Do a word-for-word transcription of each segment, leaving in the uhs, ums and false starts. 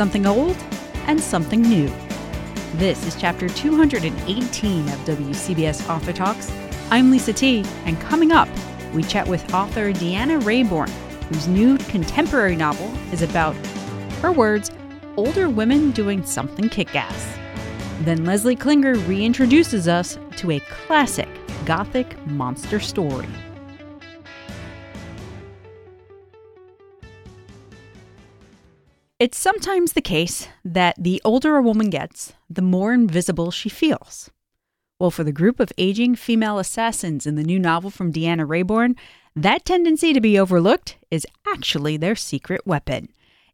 something old and something new. This is Chapter two eighteen of W C B S Author Talks. I'm Lisa T, and coming up, we chat with author Deanna Raybourn, whose new contemporary novel is about, her words, older women doing something kick-ass. Then Leslie Klinger reintroduces us to a classic Gothic monster story. It's sometimes the case that the older a woman gets, the more invisible she feels. Well, for the group of aging female assassins in the new novel from Deanna Raybourn, that tendency to be overlooked is actually their secret weapon.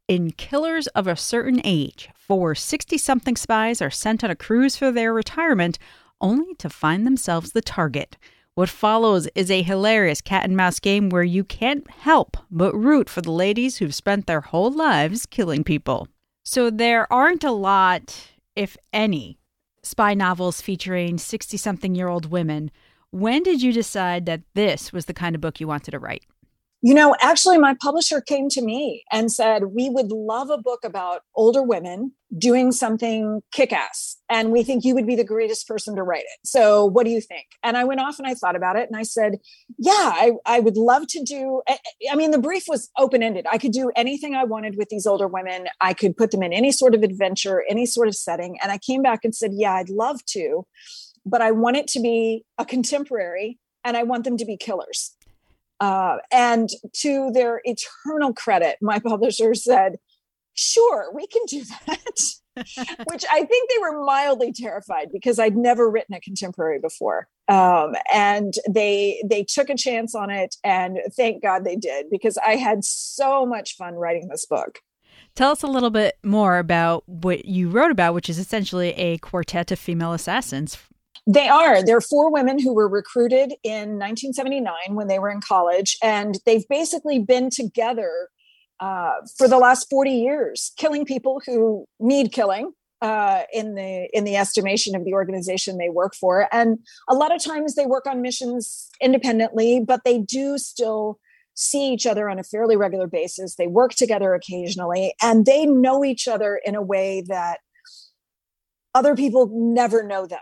In Killers of a Certain Age, four sixty-something spies are sent on a cruise for their retirement, only to find themselves the target. What follows is a hilarious cat-and-mouse game where you can't help but root for the ladies who've spent their whole lives killing people. So there aren't a lot, if any, spy novels featuring sixty-something-year-old women. When did you decide that this was the kind of book you wanted to write? You know, actually, my publisher came to me and said, we would love a book about older women doing something kick-ass, and we think you would be the greatest person to write it. So what do you think? And I went off and I thought about it, and I said, yeah, I, I would love to do, I, I mean, the brief was open-ended. I could do anything I wanted with these older women. I could put them in any sort of adventure, any sort of setting. And I came back and said, yeah, I'd love to, but I want it to be a contemporary, and I want them to be killers. Uh, and to their eternal credit, my publisher said, sure, we can do that, which I think they were mildly terrified because I'd never written a contemporary before. Um, and they, they took a chance on it, and thank God they did, because I had so much fun writing this book. Tell us a little bit more about what you wrote about, which is essentially a quartet of female assassins. They are. They're four women who were recruited in nineteen seventy-nine when they were in college, and they've basically been together uh, for the last forty years, killing people who need killing uh, in the in the estimation of the organization they work for. And a lot of times they work on missions independently, but they do still see each other on a fairly regular basis. They work together occasionally, and they know each other in a way that other people never know them,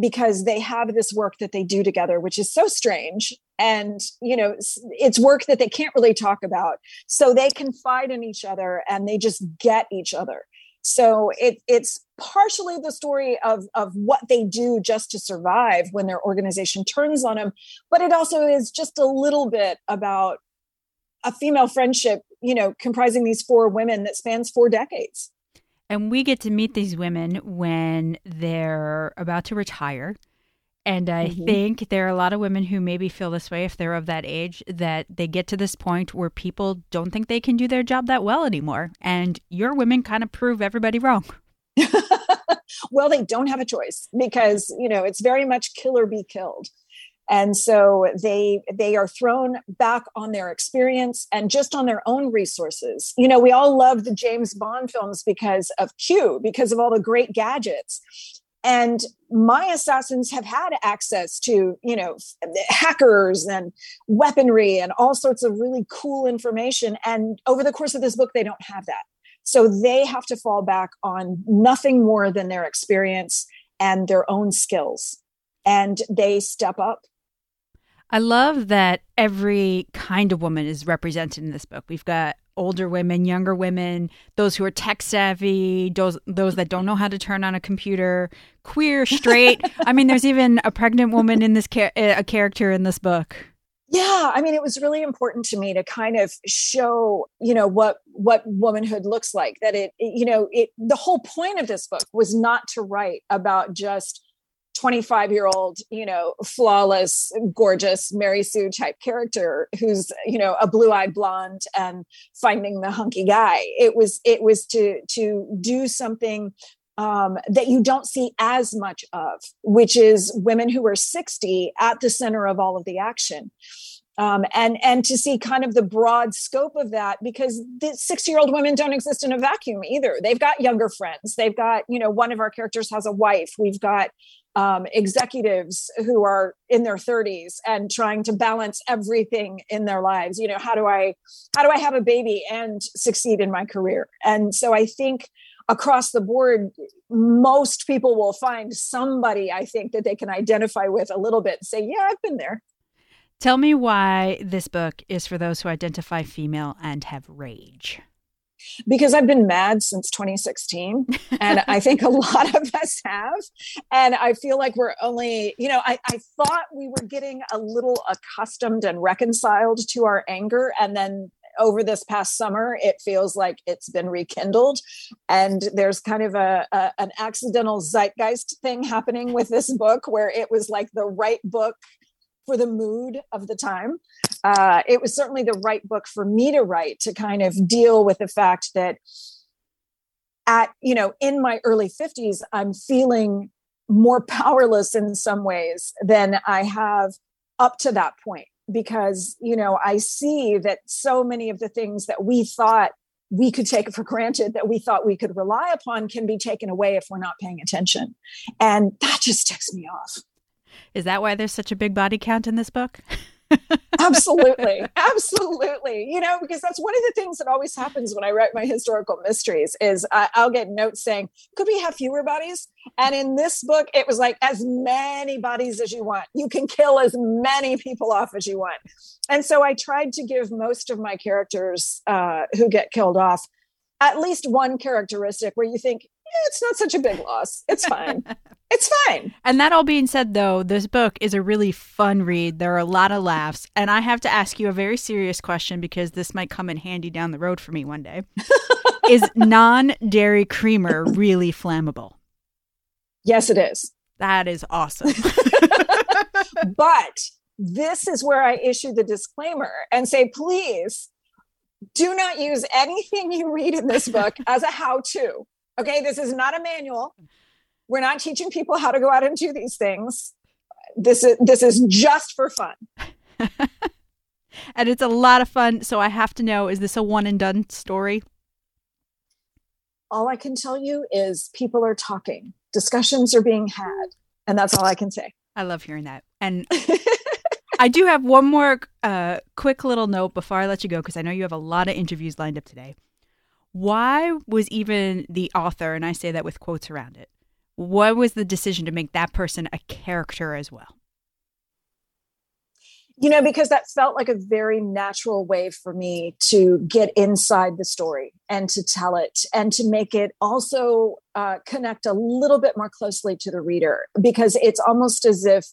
because they have this work that they do together, which is so strange. And, you know, it's work that they can't really talk about. So they confide in each other and they just get each other. So it, it's partially the story of, of what they do just to survive when their organization turns on them. But it also is just a little bit about a female friendship, you know, comprising these four women that spans four decades. And we get to meet these women when they're about to retire. And I mm-hmm. think there are a lot of women who maybe feel this way if they're of that age, that they get to this point where people don't think they can do their job that well anymore. And your women kind of prove everybody wrong. Well, they don't have a choice because, you know, it's very much kill or be killed. And so they they are thrown back on their experience and just on their own resources. You know, we all love the James Bond films because of Q, because of all the great gadgets. And my assassins have had access to, you know, hackers and weaponry and all sorts of really cool information. And over the course of this book, they don't have that. So they have to fall back on nothing more than their experience and their own skills. And they step up. I love that every kind of woman is represented in this book. We've got older women, younger women, those who are tech savvy, those those that don't know how to turn on a computer, queer, straight. I mean, there's even a pregnant woman in this char- a character in this book. Yeah, I mean, it was really important to me to kind of show, you know, what what womanhood looks like. That it, it you know, it the whole point of this book was not to write about just twenty-five-year-old, you know, flawless, gorgeous Mary Sue type character who's, you know, a blue-eyed blonde and finding the hunky guy. It was it was to to do something um, that you don't see as much of, which is women who are sixty at the center of all of the action. Um, and, and to see kind of the broad scope of that, because the sixty-year-old women don't exist in a vacuum either. They've got younger friends. They've got, you know, one of our characters has a wife. We've got um, executives who are in their thirties and trying to balance everything in their lives. You know, how do I, how do I have a baby and succeed in my career? And so I think across the board, most people will find somebody, I think, that they can identify with a little bit and say, yeah, I've been there. Tell me why this book is for those who identify female and have rage. Because I've been mad since twenty sixteen, and I think a lot of us have. And I feel like we're only, you know, I, I thought we were getting a little accustomed and reconciled to our anger. And then over this past summer, it feels like it's been rekindled. And there's kind of a, a an accidental zeitgeist thing happening with this book where it was like the right book for the mood of the time. Uh, it was certainly the right book for me to write, to kind of deal with the fact that at, you know, in my early fifties, I'm feeling more powerless in some ways than I have up to that point, because, you know, I see that so many of the things that we thought we could take for granted, that we thought we could rely upon, can be taken away if we're not paying attention. And that just ticks me off. Is that why there's such a big body count in this book? Absolutely. Absolutely. You know, because that's one of the things that always happens when I write my historical mysteries is uh, I'll get notes saying, could we have fewer bodies? And in this book, it was like, as many bodies as you want. You can kill as many people off as you want. And so I tried to give most of my characters uh, who get killed off at least one characteristic where you think, it's not such a big loss. It's fine. It's fine. And that all being said, though, this book is a really fun read. There are a lot of laughs. And I have to ask you a very serious question, because this might come in handy down the road for me one day. Is non-dairy creamer really flammable? Yes, it is. That is awesome. But this is where I issue the disclaimer and say, please do not use anything you read in this book as a how-to. Okay, this is not a manual. We're not teaching people how to go out and do these things. This is this is just for fun. And it's a lot of fun. So I have to know, is this a one and done story? All I can tell you is people are talking. Discussions are being had. And that's all I can say. I love hearing that. And I do have one more uh, quick little note before I let you go, because I know you have a lot of interviews lined up today. Why was even the author, and I say that with quotes around it, what was the decision to make that person a character as well? You know, because that felt like a very natural way for me to get inside the story and to tell it and to make it also uh, connect a little bit more closely to the reader, because it's almost as if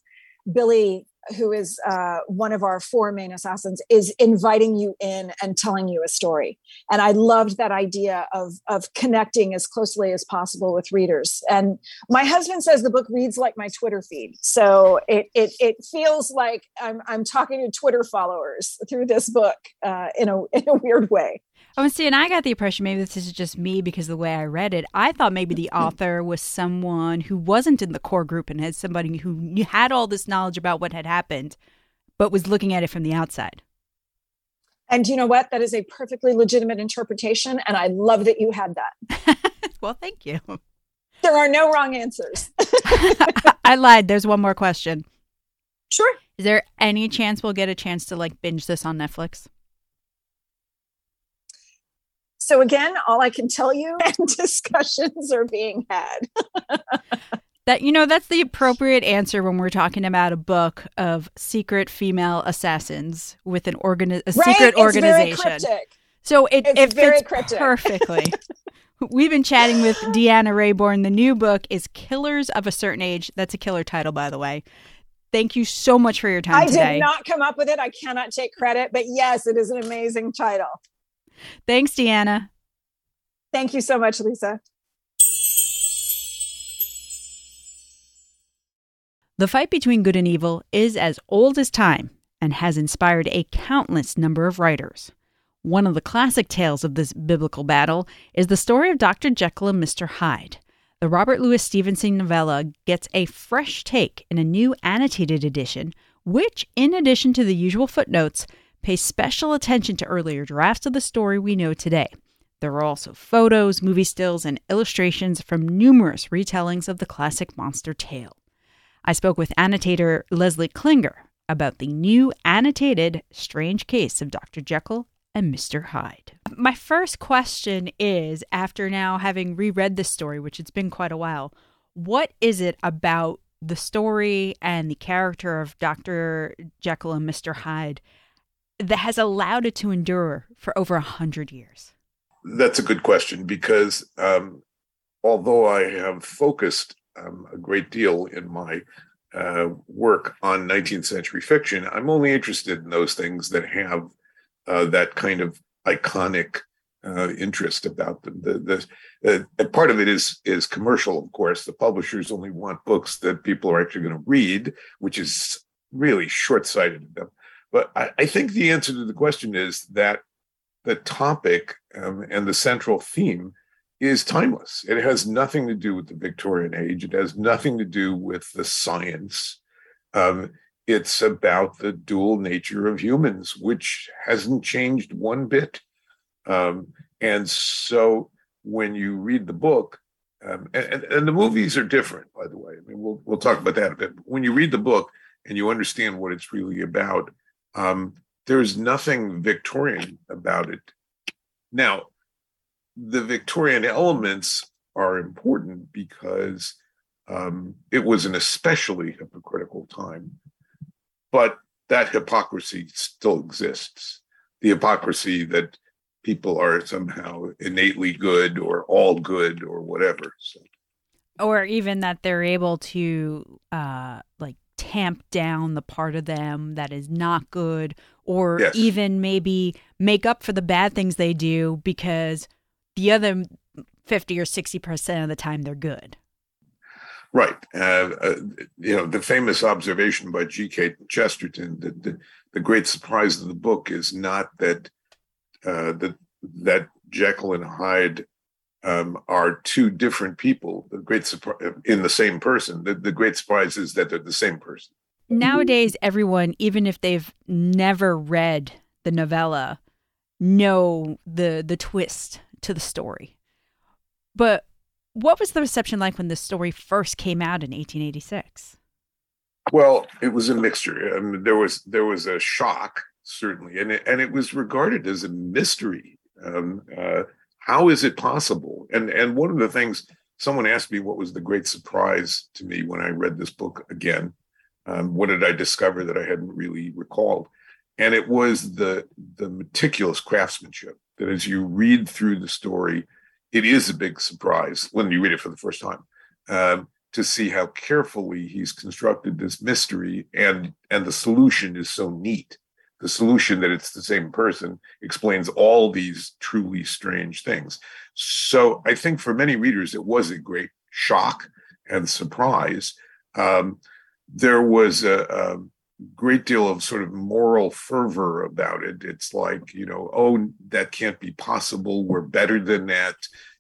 Billy, who is uh, one of our four main assassins, is inviting you in and telling you a story. And I loved that idea of, of connecting as closely as possible with readers. And my husband says the book reads like my Twitter feed. So it it, it feels like I'm I'm talking to Twitter followers through this book uh, in a in a weird way. Oh, and see, and I got the impression, maybe this is just me because the way I read it, I thought maybe the author was someone who wasn't in the core group and had somebody who had all this knowledge about what had happened, but was looking at it from the outside. And you know what? That is a perfectly legitimate interpretation. And I love that you had that. Well, thank you. There are no wrong answers. I lied. There's one more question. Sure. Is there any chance we'll get a chance to like binge this on Netflix? So again, all I can tell you, and discussions are being had. That, you know, that's the appropriate answer when we're talking about a book of secret female assassins with an organi- a right? secret it's organization. Very cryptic. So it, it's it very fits cryptic. Perfectly. We've been chatting with Deanna Raybourn. The new book is Killers of a Certain Age. That's a killer title, by the way. Thank you so much for your time I today. I did not come up with it. I cannot take credit. But yes, it is an amazing title. Thanks, Deanna. Thank you so much, Lisa. The fight between good and evil is as old as time and has inspired a countless number of writers. One of the classic tales of this biblical battle is the story of Doctor Jekyll and Mister Hyde. The Robert Louis Stevenson novella gets a fresh take in a new annotated edition, which, in addition to the usual footnotes, pay special attention to earlier drafts of the story we know today. There are also photos, movie stills, and illustrations from numerous retellings of the classic monster tale. I spoke with annotator Leslie Klinger about the new annotated Strange Case of Doctor Jekyll and Mister Hyde. My first question is, after now having reread this story, which it's been quite a while, what is it about the story and the character of Doctor Jekyll and Mister Hyde that has allowed it to endure for over a hundred years? That's a good question, because um, although I have focused um, a great deal in my uh, work on nineteenth century fiction, I'm only interested in those things that have uh, that kind of iconic uh, interest about them. The, the, uh, part of it is is commercial, of course. The publishers only want books that people are actually going to read, which is really short-sighted of them. But I, I think the answer to the question is that the topic um, and the central theme is timeless. It has nothing to do with the Victorian age. It has nothing to do with the science. Um, it's about the dual nature of humans, which hasn't changed one bit. Um, and so when you read the book, um, and, and the movies are different, by the way. I mean, we'll we'll talk about that a bit. But when you read the book and you understand what it's really about, um, there's nothing Victorian about it. Now, the Victorian elements are important because um, it was an especially hypocritical time, but that hypocrisy still exists. The hypocrisy that people are somehow innately good or all good or whatever. So. Or even that they're able to uh, like tamp down the part of them that is not good, or yes. even maybe make up for the bad things they do because the other fifty or sixty percent of the time they're good. Right. Uh, uh, you know, the famous observation by G K Chesterton that the, the great surprise of the book is not that uh, that, that Jekyll and Hyde um, are two different people, the great surpri- in the same person. The, the great surprise is that they're the same person. Nowadays, everyone, even if they've never read the novella, know the the twist to the story. But what was the reception like when the story first came out in eighteen eighty-six? Well, it was a mixture. I mean, there was there was a shock, certainly, and it, and it was regarded as a mystery. Um, uh, how is it possible? And and one of the things, someone asked me what was the great surprise to me when I read this book again. Um, what did I discover that I hadn't really recalled? And it was the the meticulous craftsmanship. That as you read through the story, it is a big surprise when you read it for the first time um, to see how carefully he's constructed this mystery, and and the solution is so neat. The solution that it's the same person explains all these truly strange things. So I think for many readers, it was a great shock and surprise. Um, there was a, a great deal of sort of moral fervor about it. It's like, you know, oh, that can't be possible. We're better than that.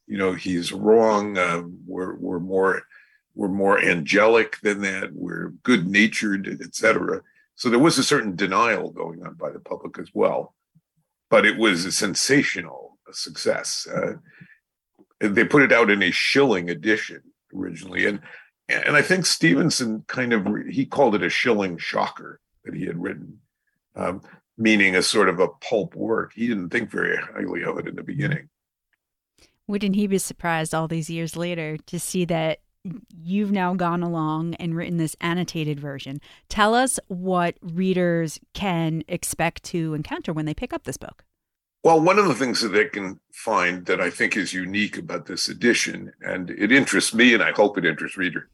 You know, he's wrong. Uh, we're we're more we're more angelic than that. We're good natured, et cetera. So there was a certain denial going on by the public as well, but it was a sensational success. Uh, they put it out in a shilling edition originally, and. And I think Stevenson kind of, he called it a shilling shocker that he had written, um, meaning a sort of a pulp work. He didn't think very highly of it in the beginning. Wouldn't he be surprised all these years later to see that you've now gone along and written this annotated version? Tell us what readers can expect to encounter when they pick up this book. Well, one of the things that they can find that I think is unique about this edition, and it interests me, and I hope it interests readers,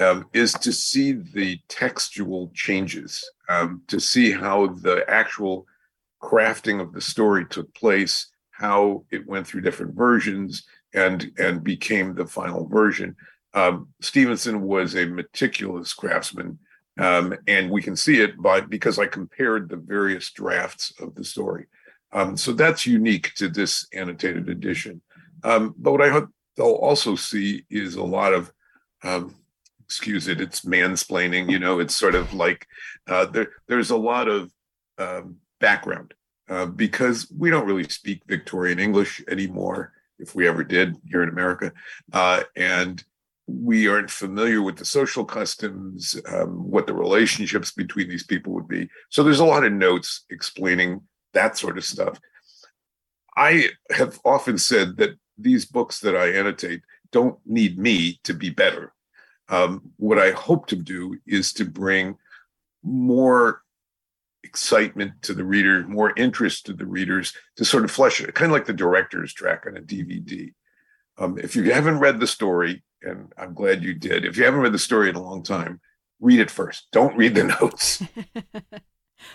um, is to see the textual changes, um, to see how the actual crafting of the story took place, how it went through different versions and, and became the final version. Um, Stevenson was a meticulous craftsman, um, and we can see it by because I compared the various drafts of the story. Um, so that's unique to this annotated edition. Um, but what I hope they'll also see is a lot of, um, excuse it, it's mansplaining, you know, it's sort of like uh, there, there's a lot of um, background uh, because we don't really speak Victorian English anymore, if we ever did here in America. Uh, and we aren't familiar with the social customs, um, what the relationships between these people would be. So there's a lot of notes explaining that sort of stuff. I have often said that these books that I annotate don't need me to be better. Um, what I hope to do is to bring more excitement to the reader, more interest to the readers, to sort of flesh it, kind of like the director's track on a D V D. Um, if you haven't read the story, and I'm glad you did, if you haven't read the story in a long time, read it first. Don't read the notes.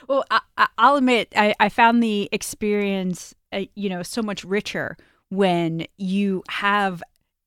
Well, I, I'll admit, I, I found the experience, uh, you know, so much richer when you have,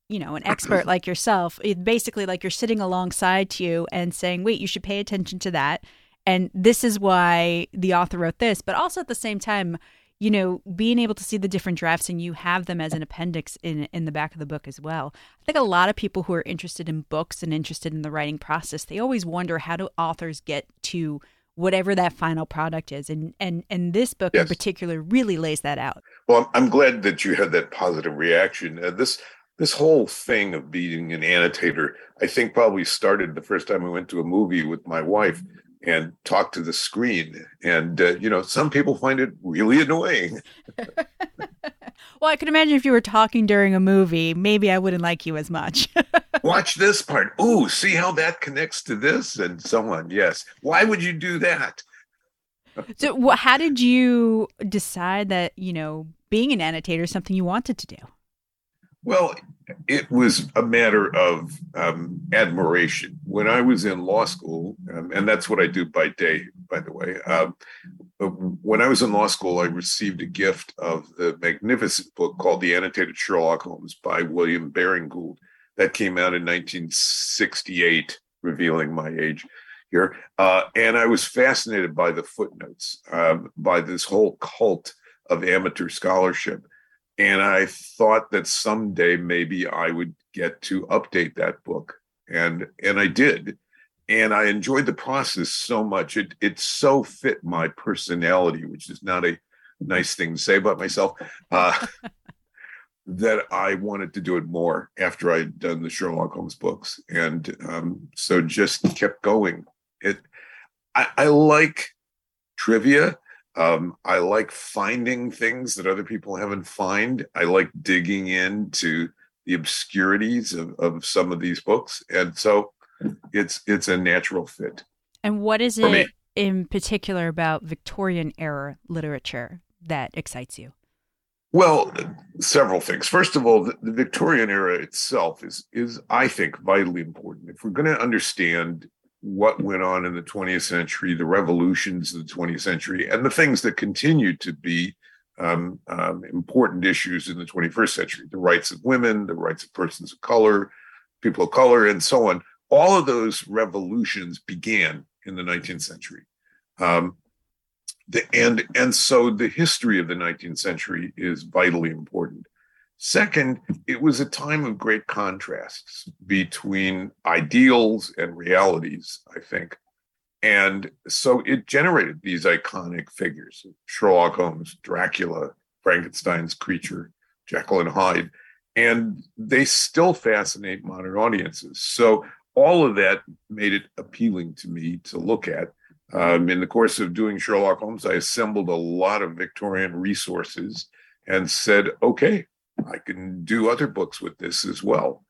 you know, an expert like yourself. It basically like you're sitting alongside you and saying, wait, you should pay attention to that. And this is why the author wrote this. But also at the same time, you know, being able to see the different drafts and you have them as an appendix in in the back of the book as well. I think a lot of people who are interested in books and interested in the writing process, they always wonder, how do authors get to whatever that final product is? And and, and this book yes. in particular really lays that out. Well, I'm glad that you had that positive reaction. Uh, this this whole thing of being an annotator, I think probably started the first time we went to a movie with my wife and talk to the screen. And, uh, you know, some people find it really annoying. Well, I could imagine if you were talking during a movie, maybe I wouldn't like you as much. Watch this part. Ooh, see how that connects to this and so on. Yes. Why would you do that? So well, how did you decide that, you know, being an annotator is something you wanted to do? Well, it was a matter of um, admiration. When I was in law school, um, and that's what I do by day, by the way. Um, when I was in law school, I received a gift of the magnificent book called The Annotated Sherlock Holmes by William Baring Gould. That came out in nineteen sixty-eight, revealing my age here. Uh, and I was fascinated by the footnotes, um, by this whole cult of amateur scholarship. And I thought that someday maybe I would get to update that book. And and I did. And I enjoyed the process so much. It it so fit my personality, which is not a nice thing to say about myself, uh, that I wanted to do it more after I'd done the Sherlock Holmes books. And um, so just kept going. It. I, I like trivia. Um, I like finding things that other people haven't found. I like digging into the obscurities of, of some of these books. And so it's it's a natural fit. And what is it in particular about Victorian era literature that excites you? Well, several things. First of all, the, the Victorian era itself is, is, I think, vitally important. If we're going to understand what went on in the twentieth century, the revolutions of the twentieth century, and the things that continue to be um, um, important issues in the twenty-first century, the rights of women, the rights of persons of color, people of color, and so on. All of those revolutions began in the nineteenth century. Um, the, and, and so the history of the nineteenth century is vitally important. Second, it was a time of great contrasts between ideals and realities, I think. And so it generated these iconic figures, Sherlock Holmes, Dracula, Frankenstein's creature, Jekyll and Hyde, and they still fascinate modern audiences. So all of that made it appealing to me to look at. Um, in the course of doing Sherlock Holmes, I assembled a lot of Victorian resources and said, okay, I can do other books with this as well.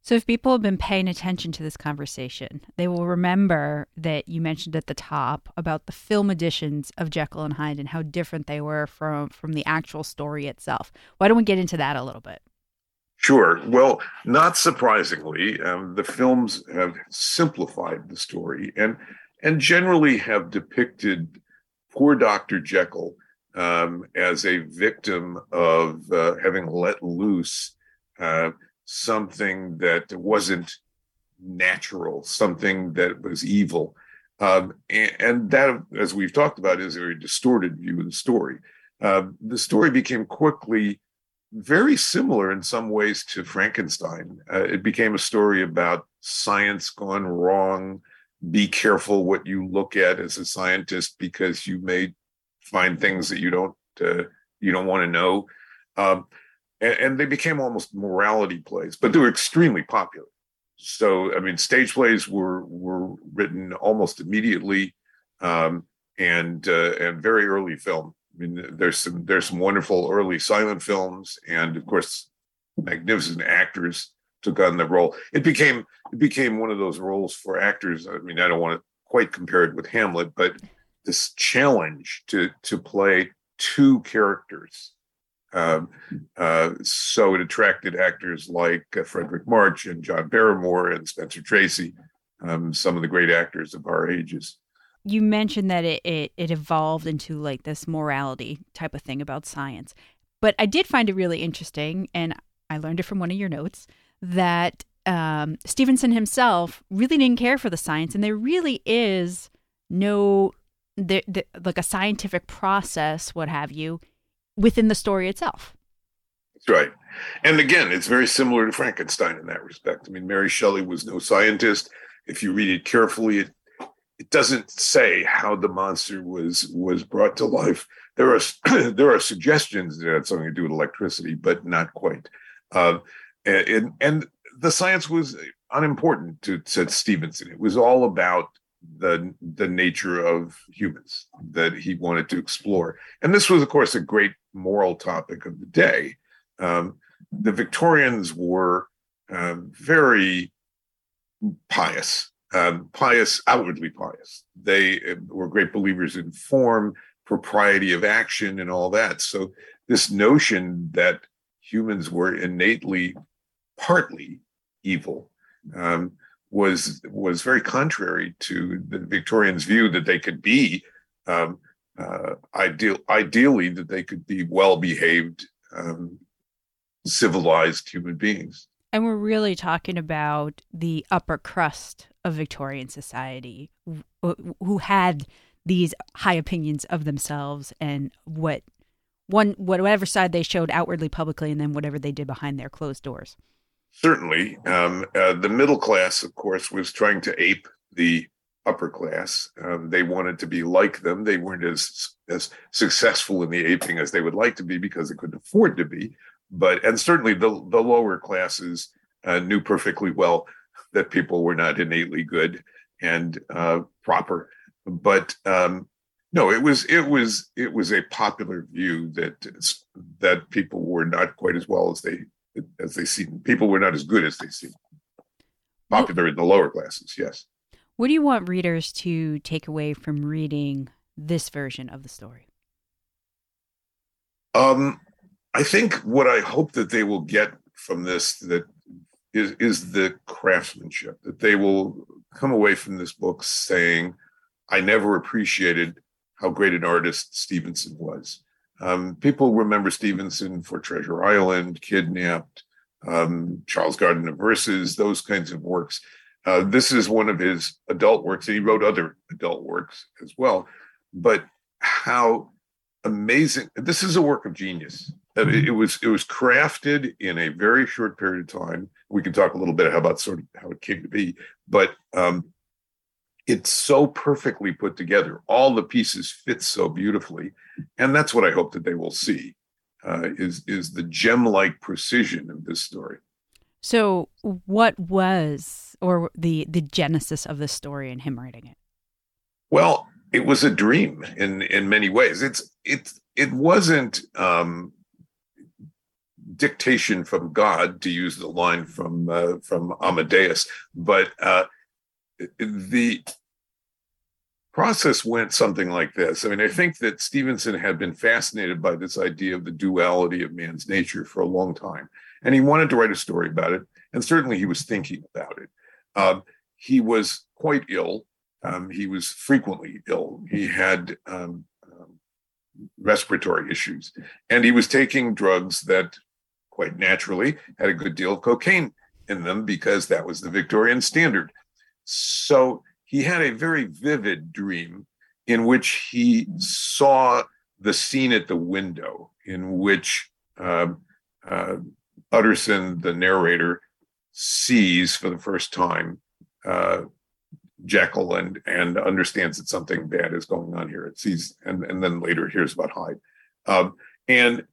So if people have been paying attention to this conversation, they will remember that you mentioned at the top about the film editions of Jekyll and Hyde and how different they were from, from the actual story itself. Why don't we get into that a little bit? Sure. Well, not surprisingly, um, the films have simplified the story and, and generally have depicted poor Doctor Jekyll Um, as a victim of uh, having let loose uh, something that wasn't natural, something that was evil. Um, and, and that, as we've talked about, is a very distorted view of the story. Uh, the story became quickly very similar in some ways to Frankenstein. Uh, it became a story about science gone wrong. Be careful what you look at as a scientist because you may find things that you don't uh, you don't want to know. Um, and, and they became almost morality plays, but they were extremely popular. So, I mean, stage plays were were written almost immediately, um, and uh, and very early film. I mean, there's some there's some wonderful early silent films, and of course, magnificent actors took on the role. It became it became one of those roles for actors. I mean, I don't want to quite compare it with Hamlet, but this challenge to to play two characters. Um, uh, so it attracted actors like uh, Frederick March and John Barrymore and Spencer Tracy, um, some of the great actors of our ages. You mentioned that it, it, it evolved into like this morality type of thing about science, but I did find it really interesting, and I learned it from one of your notes, that um, Stevenson himself really didn't care for the science, and there really is no, the, the, like a scientific process, what have you, within the story itself. That's right. And again, it's very similar to Frankenstein in that respect. I mean, Mary Shelley was no scientist. If you read it carefully, it, it doesn't say how the monster was was brought to life. There are there are suggestions that it had something to do with electricity, but not quite. Uh, and, and the science was unimportant to, to Stevenson. It was all about the the nature of humans that he wanted to explore. And this was, of course, a great moral topic of the day. Um, the Victorians were uh, very pious, um, pious, outwardly pious. They were great believers in form, propriety of action, and all that. So this notion that humans were innately, partly evil, um, was was very contrary to the Victorians' view that they could be um, uh, ideal, ideally that they could be well-behaved, um, civilized human beings. And we're really talking about the upper crust of Victorian society, who had these high opinions of themselves and what one whatever side they showed outwardly, publicly, and then whatever they did behind their closed doors. Certainly. Um, uh, the middle class, of course, was trying to ape the upper class. Um, they wanted to be like them. They weren't as as successful in the aping as they would like to be because they couldn't afford to be. But and certainly the, the lower classes uh, knew perfectly well that people were not innately good and uh, proper. But um, no, it was it was it was a popular view that that people were not quite as well as they. As they seem, people were not as good as they seem. Popular in the lower classes, yes. What do you want readers to take away from reading this version of the story? Um, I think what I hope that they will get from this that is is the craftsmanship, that they will come away from this book saying, I never appreciated how great an artist Stevenson was. Um, people remember Stevenson for Treasure Island, Kidnapped, um, Charles Gardner of Verses, those kinds of works. Uh, this is one of his adult works, and he wrote other adult works as well. But how amazing! This is a work of genius. I mean, it was it was crafted in a very short period of time. We can talk a little bit about sort of how it came to be, but um, it's so perfectly put together. All the pieces fit so beautifully. And that's what I hope that they will see, uh, is, is the gem-like precision of this story. So what was, or the, the genesis of this story and him writing it? Well, it was a dream in, in many ways. It's, it's, it wasn't um, dictation from God, to use the line from, uh, from Amadeus, but, uh, the process went something like this. I mean, I think that Stevenson had been fascinated by this idea of the duality of man's nature for a long time, and he wanted to write a story about it, and certainly he was thinking about it. Um, he was quite ill. Um, he was frequently ill. He had um, um, respiratory issues, and he was taking drugs that, quite naturally, had a good deal of cocaine in them because that was the Victorian standard. So he had a very vivid dream in which he saw the scene at the window in which uh, uh, Utterson, the narrator, sees for the first time uh, Jekyll and, and understands that something bad is going on here. It sees and, and then later hears about Hyde. Um, and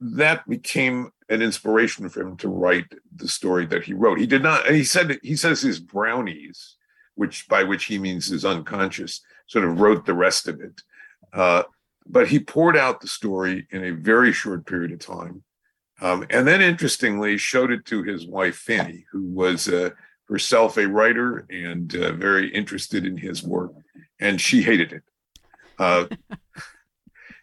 that became an inspiration for him to write the story that he wrote. He did not, and he said, he says his brownies, which by which he means his unconscious, sort of wrote the rest of it. Uh, but he poured out the story in a very short period of time. Um, and then, interestingly, showed it to his wife, Fanny, who was uh, herself a writer and uh, very interested in his work. And she hated it. Uh,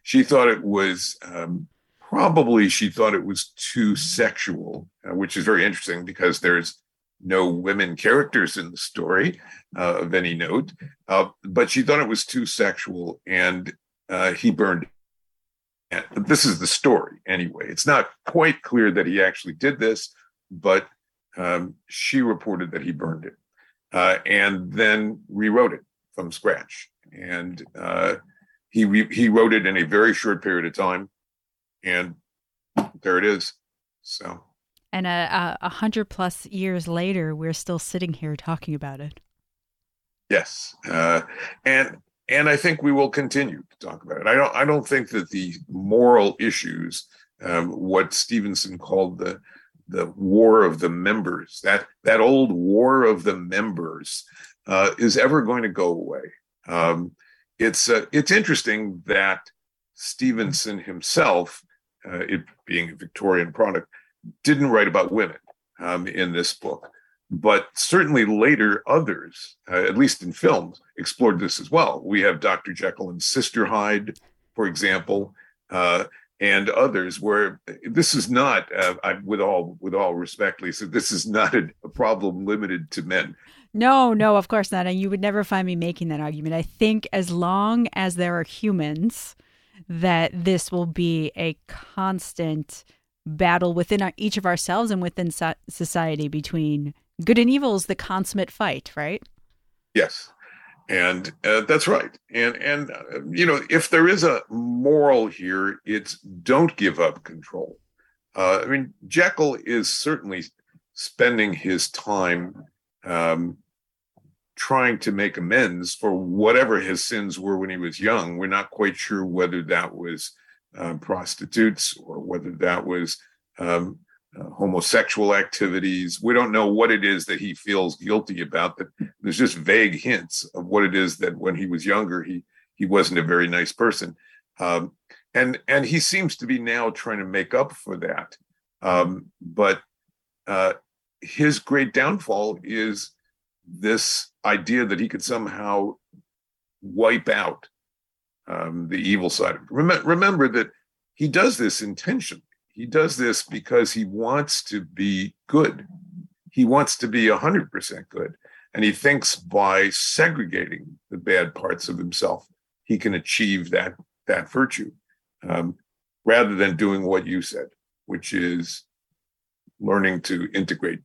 she thought it was um, probably she thought it was too sexual, uh, which is very interesting because there's no women characters in the story uh, of any note. Uh, but she thought it was too sexual, and uh, he burned it. And this is the story anyway. It's not quite clear that he actually did this, but um, she reported that he burned it uh, and then rewrote it from scratch. And uh, he re- he wrote it in a very short period of time. And there it is. So, and a, a hundred plus years later, we're still sitting here talking about it. Yes, uh, and. And I think we will continue to talk about it. I don't. I don't think that the moral issues, um, what Stevenson called the the war of the members, that that old war of the members, uh, is ever going to go away. Um, it's uh, it's interesting that Stevenson himself, uh, it being a Victorian product, didn't write about women um, in this book. But certainly later, others, uh, at least in films, explored this as well. We have Doctor Jekyll and Sister Hyde, for example, uh, and others, where this is not, uh, I, with all with all respect, Lisa, this is not a, a problem limited to men. No, no, of course not. And you would never find me making that argument. I think as long as there are humans, that this will be a constant battle within our, each of ourselves and within so- society between good and evil is the consummate fight, right? Yes, and uh, that's right. And, and uh, you know, if there is a moral here, it's don't give up control. Uh, I mean, Jekyll is certainly spending his time um, trying to make amends for whatever his sins were when he was young. We're not quite sure whether that was uh, prostitutes or whether that was... Um, Uh, homosexual activities. We don't know what it is that he feels guilty about. That there's just vague hints of what it is that when he was younger, he he wasn't a very nice person. Um, and and he seems to be now trying to make up for that. Um, but uh, his great downfall is this idea that he could somehow wipe out um, the evil side. Rem- remember that he does this intentionally. He does this because he wants to be good. He wants to be one hundred percent good. And he thinks by segregating the bad parts of himself, he can achieve that, that virtue, um, rather than doing what you said, which is learning to integrate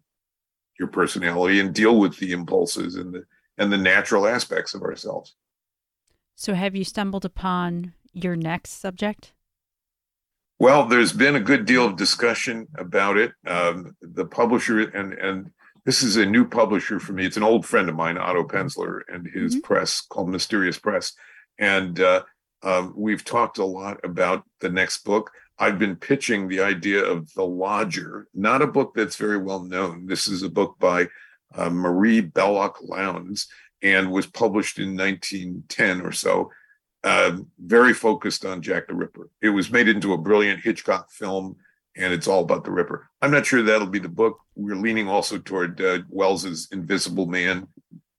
your personality and deal with the impulses and the, and the natural aspects of ourselves. So have you stumbled upon your next subject? Well, there's been a good deal of discussion about it. Um, the publisher, and and this is a new publisher for me. It's an old friend of mine, Otto Penzler, and his mm-hmm. press called Mysterious Press. And uh, um, we've talked a lot about the next book. I've been pitching the idea of The Lodger, not a book that's very well known. This is a book by uh, Marie Belloc Lowndes and was published in nineteen ten or so. Uh, very focused on Jack the Ripper. It was made into a brilliant Hitchcock film, and it's all about the Ripper. I'm not sure that'll be the book. We're leaning also toward uh, Wells's Invisible Man,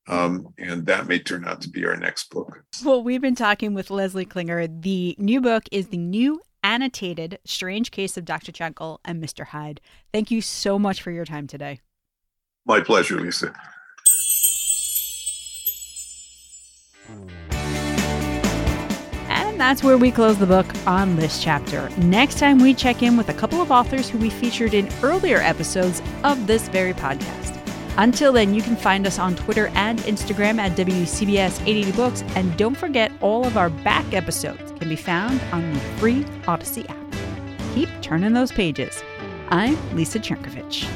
um, and that may turn out to be our next book. Well, we've been talking with Leslie Klinger. The new book is the new annotated Strange Case of Doctor Jekyll and Mister Hyde. Thank you so much for your time today. My pleasure, Lisa. That's where we close the book on this chapter. Next time, we check in with a couple of authors who we featured in earlier episodes of this very podcast. Until then, you can find us on Twitter and Instagram at W C B S eight eighty Books. And don't forget, all of our back episodes can be found on the free Odyssey app. Keep turning those pages. I'm Lisa Chernkovich.